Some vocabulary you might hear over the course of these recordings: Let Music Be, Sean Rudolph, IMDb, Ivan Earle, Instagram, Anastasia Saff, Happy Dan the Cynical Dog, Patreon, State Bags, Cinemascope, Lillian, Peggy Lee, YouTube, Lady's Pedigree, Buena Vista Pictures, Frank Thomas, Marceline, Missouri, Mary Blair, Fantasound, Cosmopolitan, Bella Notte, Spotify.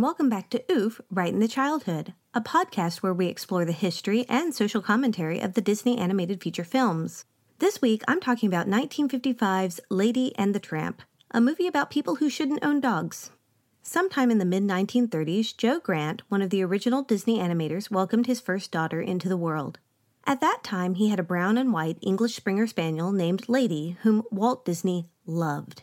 Welcome back to Oof, Right in the Childhood, a podcast where we explore the history and social commentary of the Disney animated feature films. This week, I'm talking about 1955's Lady and the Tramp, a movie about people who shouldn't own dogs. Sometime in the mid-1930s, Joe Grant, one of the original Disney animators, welcomed his first daughter into the world. At that time, he had a brown and white English Springer Spaniel named Lady, whom Walt Disney loved.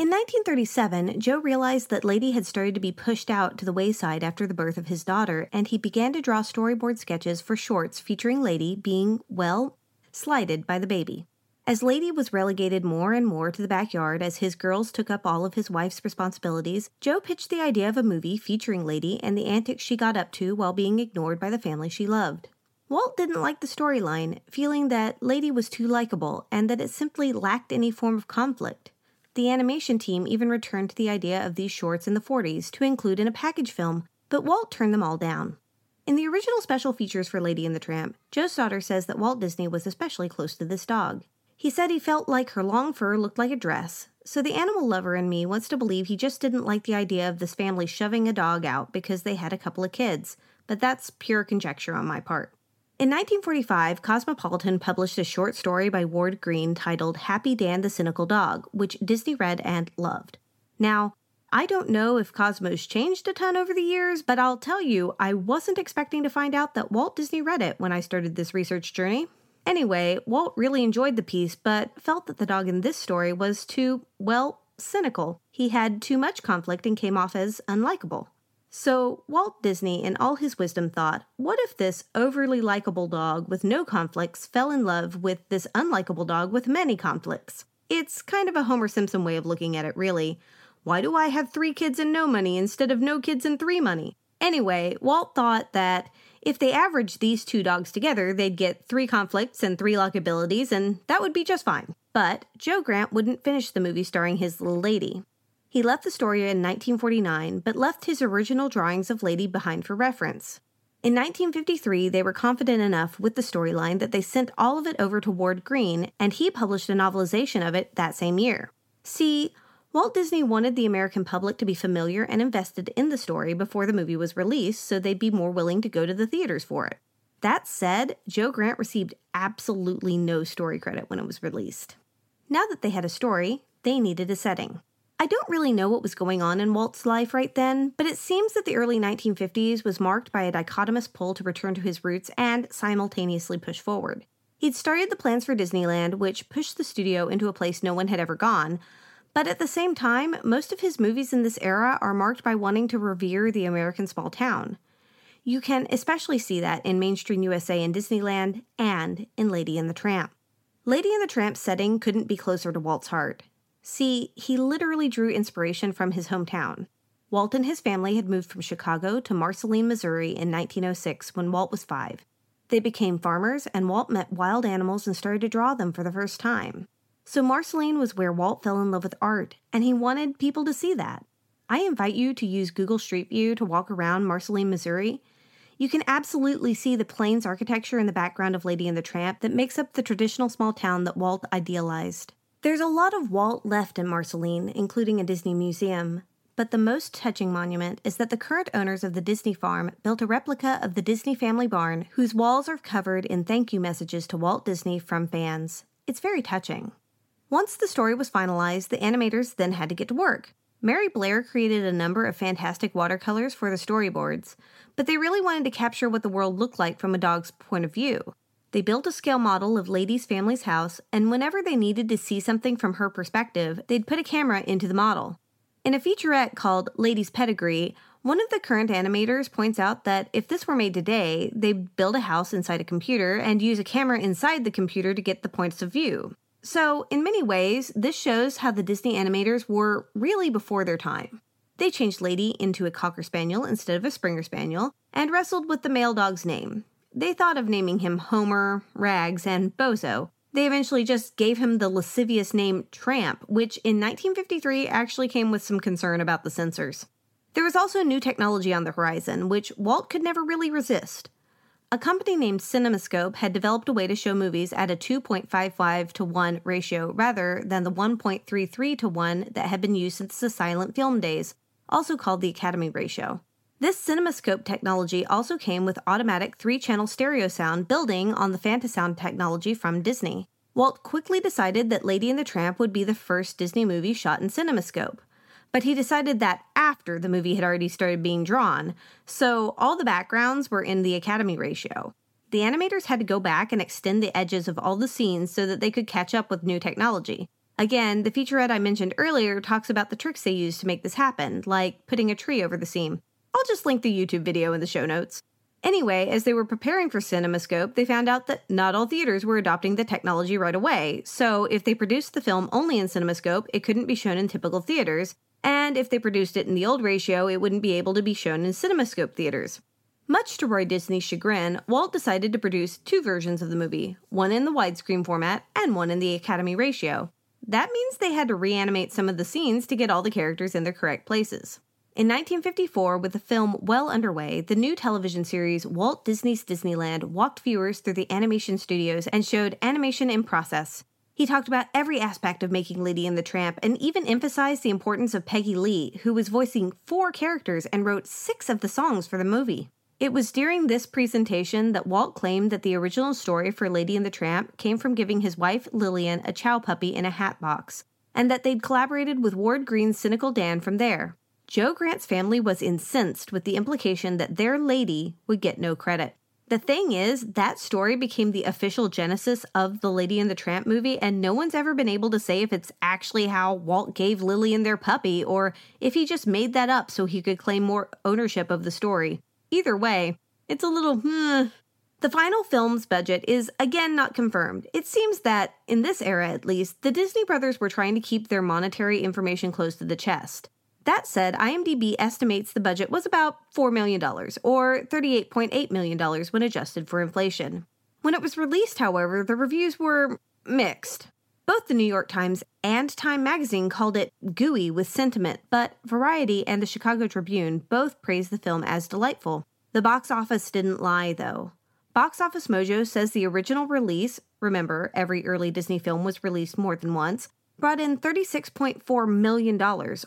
In 1937, Joe realized that Lady had started to be pushed out to the wayside after the birth of his daughter, and he began to draw storyboard sketches for shorts featuring Lady being, well, slighted by the baby. As Lady was relegated more and more to the backyard as his girls took up all of his wife's responsibilities, Joe pitched the idea of a movie featuring Lady and the antics she got up to while being ignored by the family she loved. Walt didn't like the storyline, feeling that Lady was too likable and that it simply lacked any form of conflict. The animation team even returned to the idea of these shorts in the 40s to include in a package film, but Walt turned them all down. In the original special features for Lady and the Tramp, Joe's daughter says that Walt Disney was especially close to this dog. He said he felt like her long fur looked like a dress, so the animal lover in me wants to believe he just didn't like the idea of this family shoving a dog out because they had a couple of kids, but that's pure conjecture on my part. In 1945, Cosmopolitan published a short story by Ward Greene titled Happy Dan the Cynical Dog, which Disney read and loved. Now, I don't know if Cosmo's changed a ton over the years, but I'll tell you, I wasn't expecting to find out that Walt Disney read it when I started this research journey. Anyway, Walt really enjoyed the piece, but felt that the dog in this story was too, well, cynical. He had too much conflict and came off as unlikable. So Walt Disney, in all his wisdom, thought, what if this overly likable dog with no conflicts fell in love with this unlikable dog with many conflicts? It's kind of a Homer Simpson way of looking at it, really. Why do I have 3 kids and no money instead of no kids and 3 money? Anyway, Walt thought that if they averaged these 2 dogs together, they'd get 3 conflicts and 3 likabilities, and that would be just fine. But Joe Grant wouldn't finish the movie starring his little lady. He left the story in 1949, but left his original drawings of Lady behind for reference. In 1953, they were confident enough with the storyline that they sent all of it over to Ward Greene, and he published a novelization of it that same year. See, Walt Disney wanted the American public to be familiar and invested in the story before the movie was released, so they'd be more willing to go to the theaters for it. That said, Joe Grant received absolutely no story credit when it was released. Now that they had a story, they needed a setting. I don't really know what was going on in Walt's life right then, but it seems that the early 1950s was marked by a dichotomous pull to return to his roots and simultaneously push forward. He'd started the plans for Disneyland, which pushed the studio into a place no one had ever gone, but at the same time, most of his movies in this era are marked by wanting to revere the American small town. You can especially see that in mainstream USA and Disneyland and in Lady and the Tramp. Lady and the Tramp's setting couldn't be closer to Walt's heart. See, he literally drew inspiration from his hometown. Walt and his family had moved from Chicago to Marceline, Missouri in 1906 when Walt was 5. They became farmers, and Walt met wild animals and started to draw them for the first time. So Marceline was where Walt fell in love with art, and he wanted people to see that. I invite you to use Google Street View to walk around Marceline, Missouri. You can absolutely see the plains architecture in the background of Lady and the Tramp that makes up the traditional small town that Walt idealized. There's a lot of Walt left in Marceline, including a Disney museum. But the most touching monument is that the current owners of the Disney farm built a replica of the Disney family barn, whose walls are covered in thank you messages to Walt Disney from fans. It's very touching. Once the story was finalized, the animators then had to get to work. Mary Blair created a number of fantastic watercolors for the storyboards, but they really wanted to capture what the world looked like from a dog's point of view. They built a scale model of Lady's family's house, and whenever they needed to see something from her perspective, they'd put a camera into the model. In a featurette called Lady's Pedigree, one of the current animators points out that if this were made today, they'd build a house inside a computer and use a camera inside the computer to get the points of view. So, in many ways, this shows how the Disney animators were really before their time. They changed Lady into a Cocker Spaniel instead of a Springer Spaniel and wrestled with the male dog's name. They thought of naming him Homer, Rags, and Bozo. They eventually just gave him the lascivious name Tramp, which in 1953 actually came with some concern about the censors. There was also new technology on the horizon, which Walt could never really resist. A company named Cinemascope had developed a way to show movies at a 2.55 to 1 ratio rather than the 1.33 to 1 that had been used since the silent film days, also called the Academy ratio. This Cinemascope technology also came with automatic 3-channel stereo sound building on the Fantasound technology from Disney. Walt quickly decided that Lady and the Tramp would be the first Disney movie shot in Cinemascope, but he decided that after the movie had already started being drawn, so all the backgrounds were in the Academy ratio. The animators had to go back and extend the edges of all the scenes so that they could catch up with new technology. Again, the featurette I mentioned earlier talks about the tricks they used to make this happen, like putting a tree over the seam. I'll just link the YouTube video in the show notes. Anyway, as they were preparing for Cinemascope, they found out that not all theaters were adopting the technology right away, so if they produced the film only in Cinemascope, it couldn't be shown in typical theaters, and if they produced it in the old ratio, it wouldn't be able to be shown in Cinemascope theaters. Much to Roy Disney's chagrin, Walt decided to produce two versions of the movie, one in the widescreen format and one in the Academy ratio. That means they had to reanimate some of the scenes to get all the characters in their correct places. In 1954, with the film well underway, the new television series Walt Disney's Disneyland walked viewers through the animation studios and showed animation in process. He talked about every aspect of making Lady and the Tramp and even emphasized the importance of Peggy Lee, who was voicing 4 characters and wrote 6 of the songs for the movie. It was during this presentation that Walt claimed that the original story for Lady and the Tramp came from giving his wife Lillian a chow puppy in a hat box, and that they'd collaborated with Ward Greene's Cynical Dan from there. Joe Grant's family was incensed with the implication that their Lady would get no credit. The thing is, that story became the official genesis of the Lady and the Tramp movie, and no one's ever been able to say if it's actually how Walt gave Lillian their puppy, or if he just made that up so he could claim more ownership of the story. Either way, it's a little The final film's budget is again not confirmed. It seems that, in this era at least, the Disney brothers were trying to keep their monetary information close to the chest. That said, IMDb estimates the budget was about $4 million, or $38.8 million when adjusted for inflation. When it was released, however, the reviews were mixed. Both the New York Times and Time magazine called it gooey with sentiment, but Variety and the Chicago Tribune both praised the film as delightful. The box office didn't lie, though. Box Office Mojo says the original release, remember, every early Disney film was released more than once, brought in $36.4 million,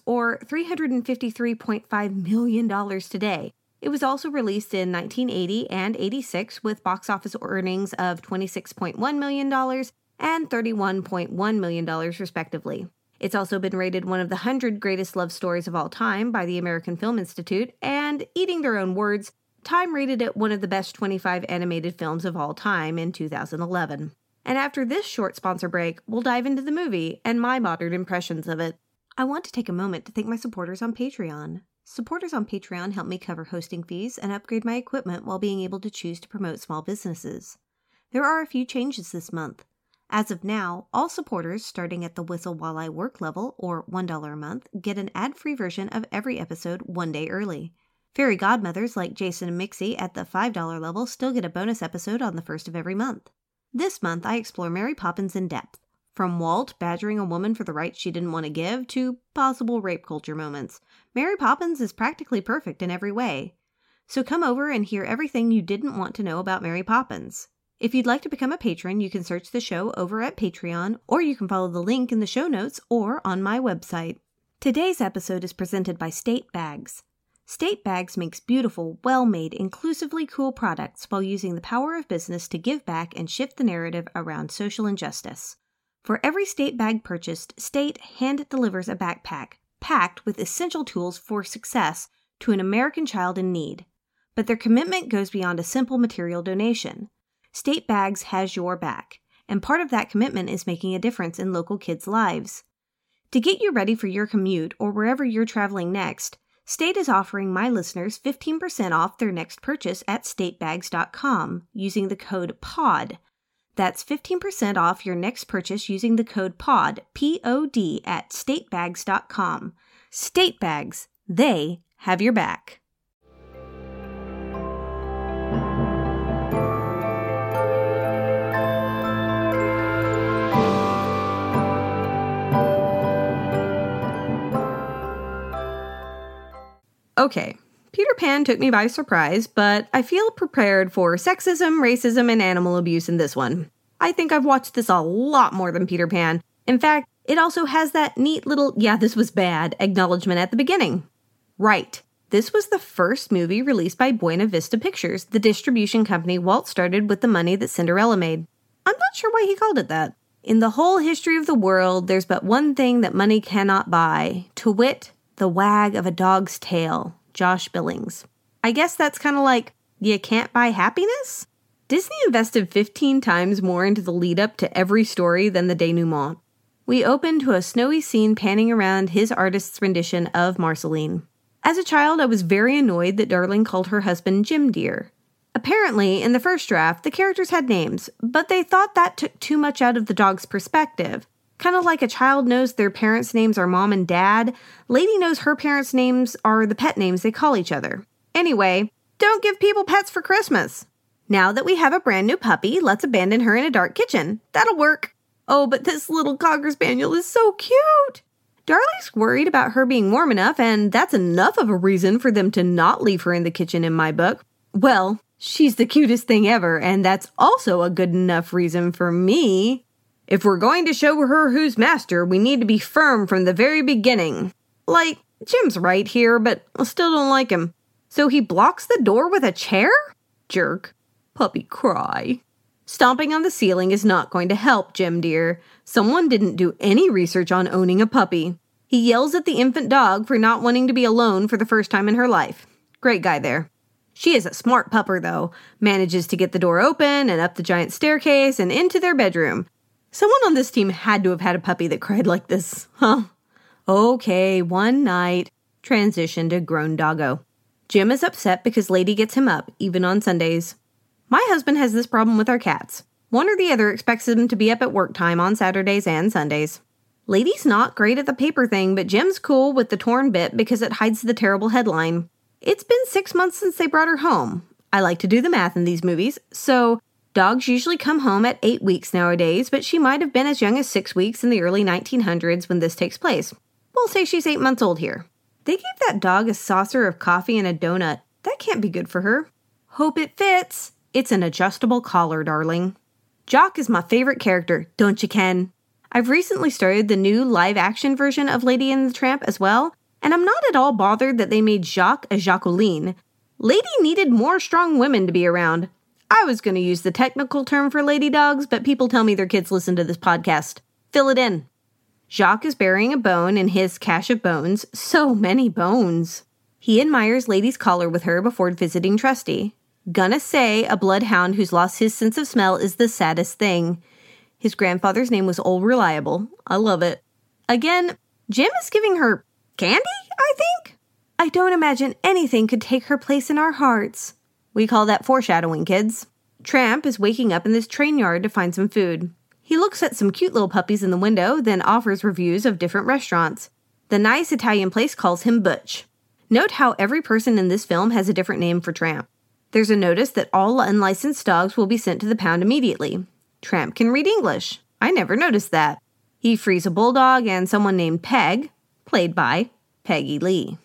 or $353.5 million today. It was also released in 1980 and 86 with box office earnings of $26.1 million and $31.1 million, respectively. It's also been rated one of the 100 greatest love stories of all time by the American Film Institute, and, eating their own words, Time rated it one of the best 25 animated films of all time in 2011. And after this short sponsor break, we'll dive into the movie and my modern impressions of it. I want to take a moment to thank my supporters on Patreon. Supporters on Patreon help me cover hosting fees and upgrade my equipment while being able to choose to promote small businesses. There are a few changes this month. As of now, all supporters starting at the Whistle While I Work level, or $1 a month, get an ad-free version of every episode one day early. Fairy godmothers like Jason and Mixie at the $5 level still get a bonus episode on the first of every month. This month, I explore Mary Poppins in depth, from Walt badgering a woman for the rights she didn't want to give to possible rape culture moments. Mary Poppins is practically perfect in every way. So come over and hear everything you didn't want to know about Mary Poppins. If you'd like to become a patron, you can search the show over at Patreon, or you can follow the link in the show notes or on my website. Today's episode is presented by State Bags. State Bags makes beautiful, well-made, inclusively cool products while using the power of business to give back and shift the narrative around social injustice. For every State Bag purchased, State hand-delivers a backpack, packed with essential tools for success to an American child in need. But their commitment goes beyond a simple material donation. State Bags has your back, and part of that commitment is making a difference in local kids' lives. To get you ready for your commute or wherever you're traveling next, State is offering my listeners 15% off their next purchase at statebags.com using the code POD. That's 15% off your next purchase using the code POD, P-O-D, at statebags.com. State Bags, they have your back. Okay, Peter Pan took me by surprise, but I feel prepared for sexism, racism, and animal abuse in this one. I think I've watched this a lot more than Peter Pan. In fact, it also has that neat little, yeah, this was bad acknowledgement at the beginning. Right, this was the first movie released by Buena Vista Pictures, the distribution company Walt started with the money that Cinderella made. I'm not sure why he called it that. In the whole history of the world, there's but one thing that money cannot buy, to wit, the wag of a dog's tail, Josh Billings. I guess that's kind of like, you can't buy happiness? Disney invested 15 times more into the lead-up to every story than the denouement. We open to a snowy scene panning around his artist's rendition of Marceline. As a child, I was very annoyed that Darling called her husband Jim Dear. Apparently, in the first draft, the characters had names, but they thought that took too much out of the dog's perspective. Kind of like a child knows their parents' names are mom and dad, Lady knows her parents' names are the pet names they call each other. Anyway, don't give people pets for Christmas. Now that we have a brand new puppy, let's abandon her in a dark kitchen. That'll work. Oh, but this little Cocker Spaniel is so cute. Darlie's worried about her being warm enough, and that's enough of a reason for them to not leave her in the kitchen in my book. Well, she's the cutest thing ever, and that's also a good enough reason for me. If we're going to show her who's master, we need to be firm from the very beginning. Like, Jim's right here, but I still don't like him. So he blocks the door with a chair? Jerk. Puppy cry. Stomping on the ceiling is not going to help, Jim Dear. Someone didn't do any research on owning a puppy. He yells at the infant dog for not wanting to be alone for the first time in her life. Great guy there. She is a smart pupper, though. Manages to get the door open and up the giant staircase and into their bedroom. Someone on this team had to have had a puppy that cried like this, huh? Okay, one night, transition to grown doggo. Jim is upset because Lady gets him up, even on Sundays. My husband has this problem with our cats. One or the other expects him to be up at work time on Saturdays and Sundays. Lady's not great at the paper thing, but Jim's cool with the torn bit because it hides the terrible headline. It's been 6 months since they brought her home. I like to do the math in these movies, so... Dogs usually come home at 8 weeks nowadays, but she might have been as young as 6 weeks in the early 1900s when this takes place. We'll say she's 8 months old here. They gave that dog a saucer of coffee and a donut. That can't be good for her. Hope it fits. It's an adjustable collar, darling. Jock is my favorite character, don't you, Ken? I've recently started the new live-action version of Lady and the Tramp as well, and I'm not at all bothered that they made Jacques a Jacqueline. Lady needed more strong women to be around. I was going to use the technical term for lady dogs, but people tell me their kids listen to this podcast. Fill it in. Jacques is burying a bone in his cache of bones. So many bones. He admires Lady's collar with her before visiting Trusty. Gonna say a bloodhound who's lost his sense of smell is the saddest thing. His grandfather's name was Old Reliable. I love it. Again, Jim is giving her candy, I think? I don't imagine anything could take her place in our hearts. We call that foreshadowing, kids. Tramp is waking up in this train yard to find some food. He looks at some cute little puppies in the window, then offers reviews of different restaurants. The nice Italian place calls him Butch. Note how every person in this film has a different name for Tramp. There's a notice that all unlicensed dogs will be sent to the pound immediately. Tramp can read English. I never noticed that. He frees a bulldog and someone named Peg, played by Peggy Lee.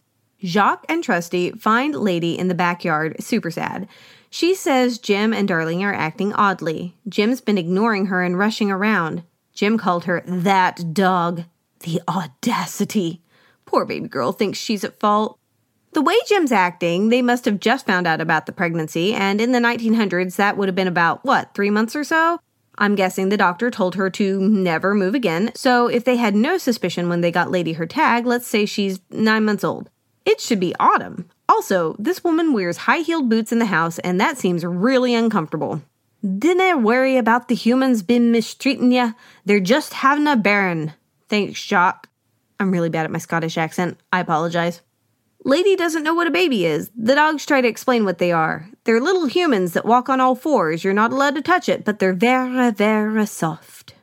Jacques and Trusty find Lady in the backyard, super sad. She says Jim and Darling are acting oddly. Jim's been ignoring her and rushing around. Jim called her that dog. The audacity. Poor baby girl thinks she's at fault. The way Jim's acting, they must have just found out about the pregnancy, and in the 1900s, that would have been about, 3 months or so? I'm guessing the doctor told her to never move again, so if they had no suspicion when they got Lady her tag, let's say she's 9 months old. It should be autumn. Also, this woman wears high-heeled boots in the house, and that seems really uncomfortable. Dinna worry about the humans been mistreating ya. They're just having a bairn. Thanks, Jacques. I'm really bad at my Scottish accent. I apologize. Lady doesn't know what a baby is. The dogs try to explain what they are. They're little humans that walk on all fours. You're not allowed to touch it, but they're very, very soft.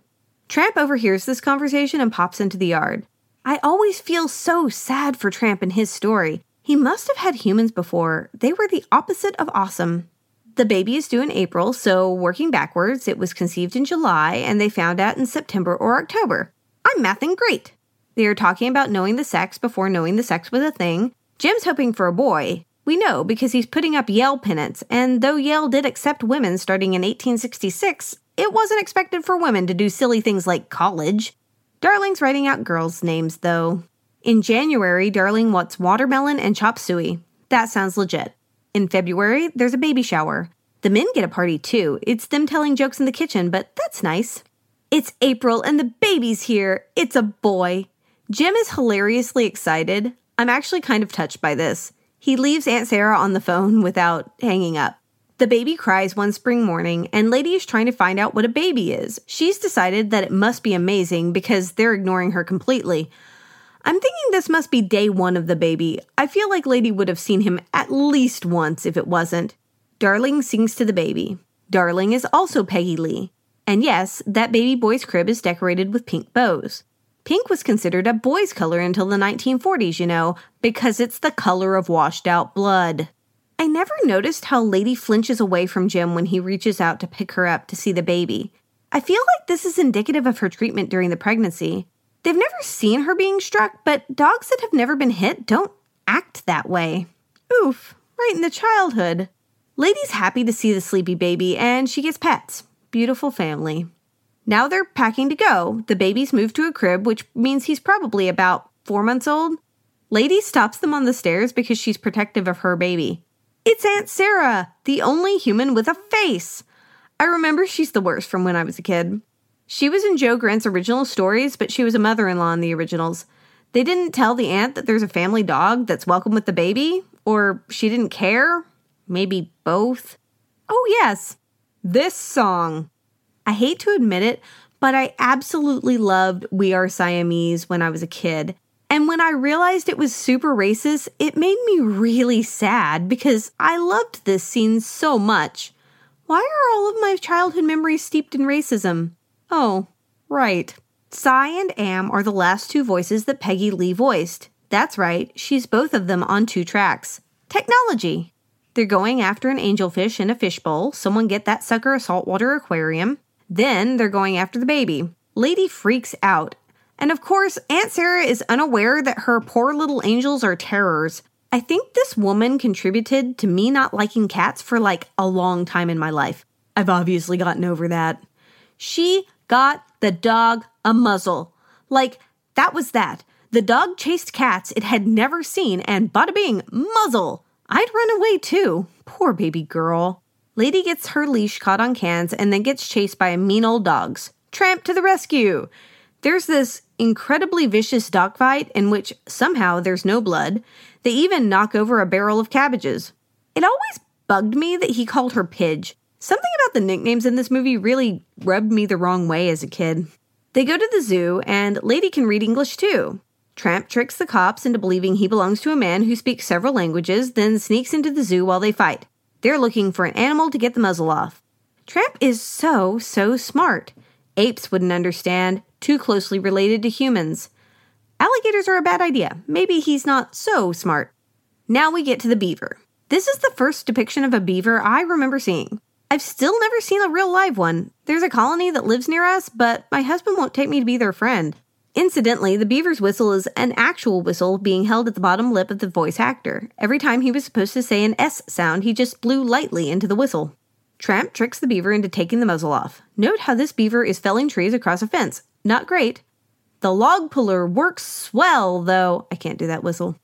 Tramp overhears this conversation and pops into the yard. I always feel so sad for Tramp and his story. He must have had humans before. They were the opposite of awesome. The baby is due in April, so working backwards, it was conceived in July, and they found out in September or October. I'm mathing great. They are talking about knowing the sex before knowing the sex was a thing. Jim's hoping for a boy. We know because he's putting up Yale pennants, and though Yale did accept women starting in 1866, it wasn't expected for women to do silly things like college. Darling's writing out girls' names, though. In January, Darling wants watermelon and chop suey. That sounds legit. In February, there's a baby shower. The men get a party, too. It's them telling jokes in the kitchen, but that's nice. It's April, and the baby's here. It's a boy. Jim is hilariously excited. I'm actually kind of touched by this. He leaves Aunt Sarah on the phone without hanging up. The baby cries one spring morning, and Lady is trying to find out what a baby is. She's decided that it must be amazing because they're ignoring her completely. I'm thinking this must be day one of the baby. I feel like Lady would have seen him at least once if it wasn't. Darling sings to the baby. Darling is also Peggy Lee. And yes, that baby boy's crib is decorated with pink bows. Pink was considered a boy's color until the 1940s, you know, because it's the color of washed-out blood. I never noticed how Lady flinches away from Jim when he reaches out to pick her up to see the baby. I feel like this is indicative of her treatment during the pregnancy. They've never seen her being struck, but dogs that have never been hit don't act that way. Oof, right in the childhood. Lady's happy to see the sleepy baby, and she gets pets. Beautiful family. Now they're packing to go. The baby's moved to a crib, which means he's probably about 4 months old. Lady stops them on the stairs because she's protective of her baby. It's Aunt Sarah, the only human with a face. I remember she's the worst from when I was a kid. She was in Joe Grant's original stories, but she was a mother-in-law in the originals. They didn't tell the aunt that there's a family dog that's welcome with the baby, or she didn't care. Maybe both. Oh, yes. This song. I hate to admit it, but I absolutely loved We Are Siamese when I was a kid. And when I realized it was super racist, it made me really sad because I loved this scene so much. Why are all of my childhood memories steeped in racism? Oh, right. Cy and Am are the last two voices that Peggy Lee voiced. That's right, she's both of them on two tracks. Technology. They're going after an angelfish in a fishbowl. Someone get that sucker a saltwater aquarium. Then they're going after the baby. Lady freaks out. And of course, Aunt Sarah is unaware that her poor little angels are terrors. I think this woman contributed to me not liking cats for a long time in my life. I've obviously gotten over that. She got the dog a muzzle. That was that. The dog chased cats it had never seen and bada bing, muzzle. I'd run away too. Poor baby girl. Lady gets her leash caught on cans and then gets chased by mean old dogs. Tramp to the rescue! There's this incredibly vicious dogfight in which somehow there's no blood. They even knock over a barrel of cabbages. It always bugged me that he called her Pidge. Something about the nicknames in this movie really rubbed me the wrong way as a kid. They go to the zoo, and Lady can read English too. Tramp tricks the cops into believing he belongs to a man who speaks several languages, then sneaks into the zoo while they fight. They're looking for an animal to get the muzzle off. Tramp is so smart. Apes wouldn't understand, too closely related to humans. Alligators are a bad idea. Maybe he's not so smart. Now we get to the beaver. This is the first depiction of a beaver I remember seeing. I've still never seen a real live one. There's a colony that lives near us, but my husband won't take me to be their friend. Incidentally, the beaver's whistle is an actual whistle being held at the bottom lip of the voice actor. Every time he was supposed to say an S sound, he just blew lightly into the whistle. Tramp tricks the beaver into taking the muzzle off. Note how this beaver is felling trees across a fence. Not great. The log puller works swell, though. I can't do that whistle.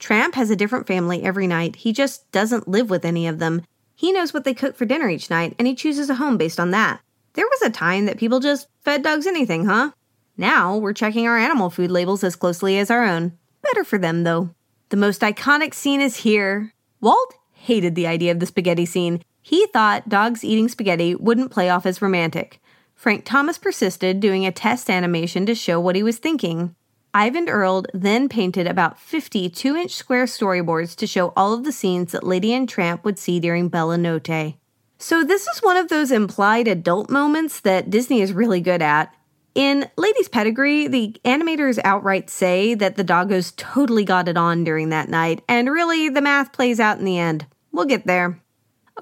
Tramp has a different family every night. He just doesn't live with any of them. He knows what they cook for dinner each night, and he chooses a home based on that. There was a time that people just fed dogs anything, huh? Now we're checking our animal food labels as closely as our own. Better for them, though. The most iconic scene is here. Walt hated the idea of the spaghetti scene. He thought dogs eating spaghetti wouldn't play off as romantic. Frank Thomas persisted, doing a test animation to show what he was thinking. Ivan Earle then painted about 50 two-inch square storyboards to show all of the scenes that Lady and Tramp would see during Bella Notte. So this is one of those implied adult moments that Disney is really good at. In Lady's Pedigree, the animators outright say that the doggos totally got it on during that night, and really, the math plays out in the end. We'll get there.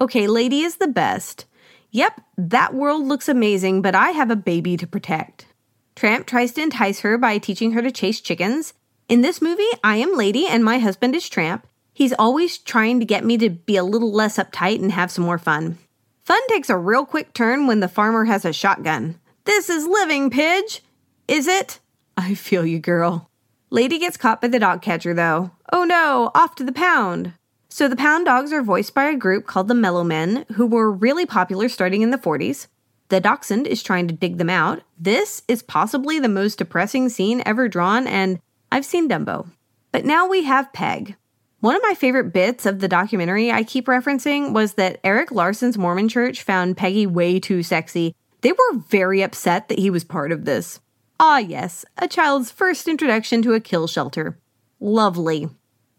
Okay, Lady is the best. Yep, that world looks amazing, but I have a baby to protect. Tramp tries to entice her by teaching her to chase chickens. In this movie, I am Lady and my husband is Tramp. He's always trying to get me to be a little less uptight and have some more fun. Fun takes a real quick turn when the farmer has a shotgun. This is living, Pidge! Is it? I feel you, girl. Lady gets caught by the dog catcher, though. Oh no, off to the pound! So the Pound Dogs are voiced by a group called the Mellow Men, who were really popular starting in the 40s. The dachshund is trying to dig them out. This is possibly the most depressing scene ever drawn, and I've seen Dumbo. But now we have Peg. One of my favorite bits of the documentary I keep referencing was that Eric Larson's Mormon church found Peggy way too sexy. They were very upset that he was part of this. Ah yes, a child's first introduction to a kill shelter. Lovely.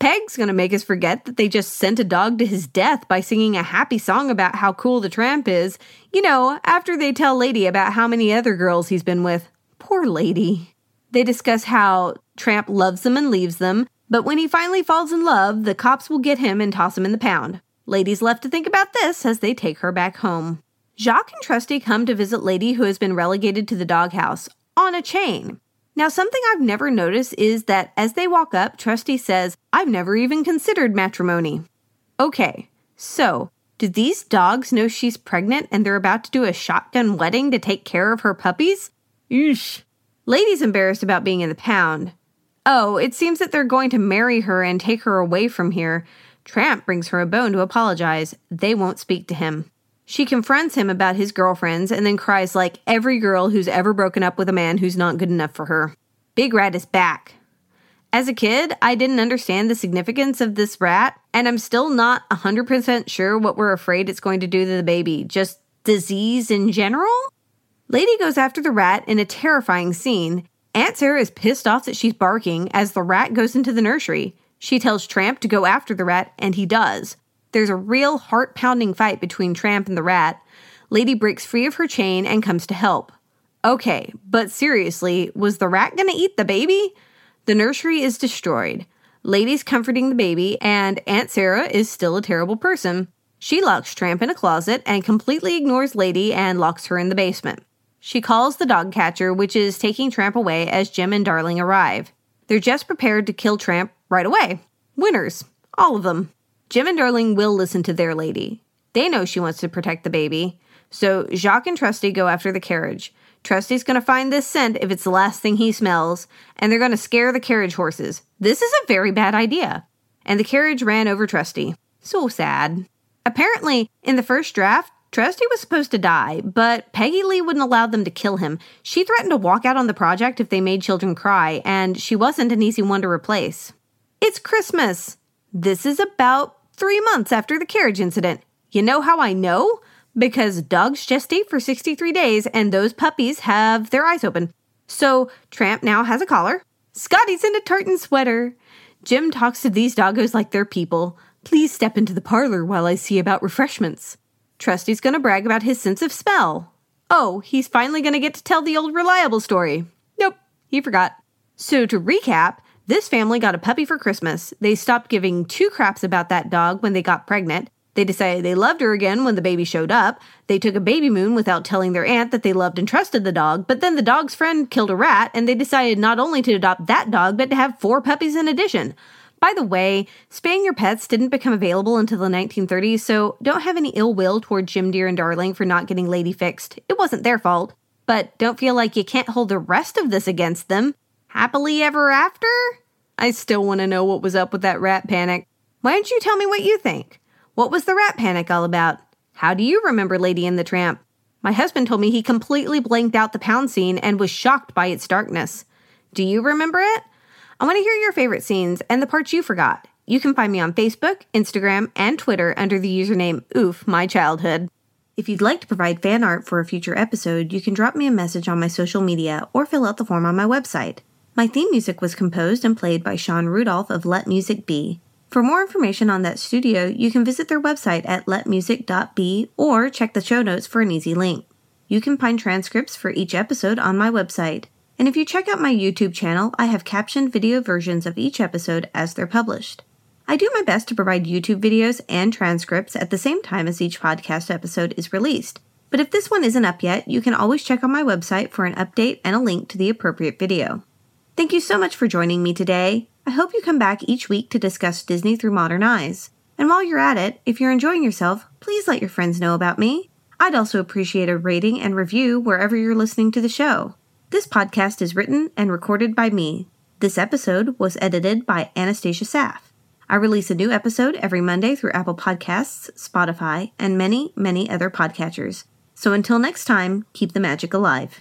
Peg's gonna make us forget that they just sent a dog to his death by singing a happy song about how cool the Tramp is, you know, after they tell Lady about how many other girls he's been with. Poor Lady. They discuss how Tramp loves them and leaves them, but when he finally falls in love, the cops will get him and toss him in the pound. Lady's left to think about this as they take her back home. Jacques and Trusty come to visit Lady, who has been relegated to the doghouse, on a chain. Now, something I've never noticed is that as they walk up, Trusty says, I've never even considered matrimony. Okay, so, do these dogs know she's pregnant and they're about to do a shotgun wedding to take care of her puppies? Eesh. Lady's embarrassed about being in the pound. Oh, it seems that they're going to marry her and take her away from here. Tramp brings her a bone to apologize. They won't speak to him. She confronts him about his girlfriends and then cries like every girl who's ever broken up with a man who's not good enough for her. Big Rat is back. As a kid, I didn't understand the significance of this rat, and I'm still not 100% sure what we're afraid it's going to do to the baby. Just disease in general? Lady goes after the rat in a terrifying scene. Aunt Sarah is pissed off that she's barking as the rat goes into the nursery. She tells Tramp to go after the rat, and he does. There's a real heart-pounding fight between Tramp and the rat. Lady breaks free of her chain and comes to help. Okay, but seriously, was the rat gonna eat the baby? The nursery is destroyed. Lady's comforting the baby, and Aunt Sarah is still a terrible person. She locks Tramp in a closet and completely ignores Lady and locks her in the basement. She calls the dog catcher, which is taking Tramp away as Jim and Darling arrive. They're just prepared to kill Tramp right away. Winners. All of them. Jim and Darling will listen to their Lady. They know she wants to protect the baby. So Jacques and Trusty go after the carriage. Trusty's going to find this scent if it's the last thing he smells, and they're going to scare the carriage horses. This is a very bad idea. And the carriage ran over Trusty. So sad. Apparently, in the first draft, Trusty was supposed to die, but Peggy Lee wouldn't allow them to kill him. She threatened to walk out on the project if they made children cry, and she wasn't an easy one to replace. It's Christmas. This is about 3 months after the carriage incident. You know how I know? Because dogs gestate for 63 days, and those puppies have their eyes open. So Tramp now has a collar. Scotty's in a tartan sweater. Jim talks to these doggos like they're people. Please step into the parlor while I see about refreshments. Trusty's gonna brag about his sense of smell. Oh, he's finally gonna get to tell the old reliable story. Nope, he forgot. So to recap, this family got a puppy for Christmas. They stopped giving two craps about that dog when they got pregnant. They decided they loved her again when the baby showed up. They took a baby moon without telling their aunt that they loved and trusted the dog, but then the dog's friend killed a rat, and they decided not only to adopt that dog, but to have 4 puppies in addition. By the way, spaying your pets didn't become available until the 1930s, so don't have any ill will toward Jim, Deer, and Darling for not getting Lady fixed. It wasn't their fault. But don't feel like you can't hold the rest of this against them. Happily ever after? I still want to know what was up with that rat panic. Why don't you tell me what you think? What was the rat panic all about? How do you remember Lady and the Tramp? My husband told me he completely blanked out the pound scene and was shocked by its darkness. Do you remember it? I want to hear your favorite scenes and the parts you forgot. You can find me on Facebook, Instagram, and Twitter under the username Oof My Childhood. If you'd like to provide fan art for a future episode, you can drop me a message on my social media or fill out the form on my website. My theme music was composed and played by Sean Rudolph of Let Music Be. For more information on that studio, you can visit their website at letmusic.be or check the show notes for an easy link. You can find transcripts for each episode on my website. And if you check out my YouTube channel, I have captioned video versions of each episode as they're published. I do my best to provide YouTube videos and transcripts at the same time as each podcast episode is released. But if this one isn't up yet, you can always check on my website for an update and a link to the appropriate video. Thank you so much for joining me today. I hope you come back each week to discuss Disney through modern eyes. And while you're at it, if you're enjoying yourself, please let your friends know about me. I'd also appreciate a rating and review wherever you're listening to the show. This podcast is written and recorded by me. This episode was edited by Anastasia Saff. I release a new episode every Monday through Apple Podcasts, Spotify, and many, many other podcatchers. So until next time, keep the magic alive.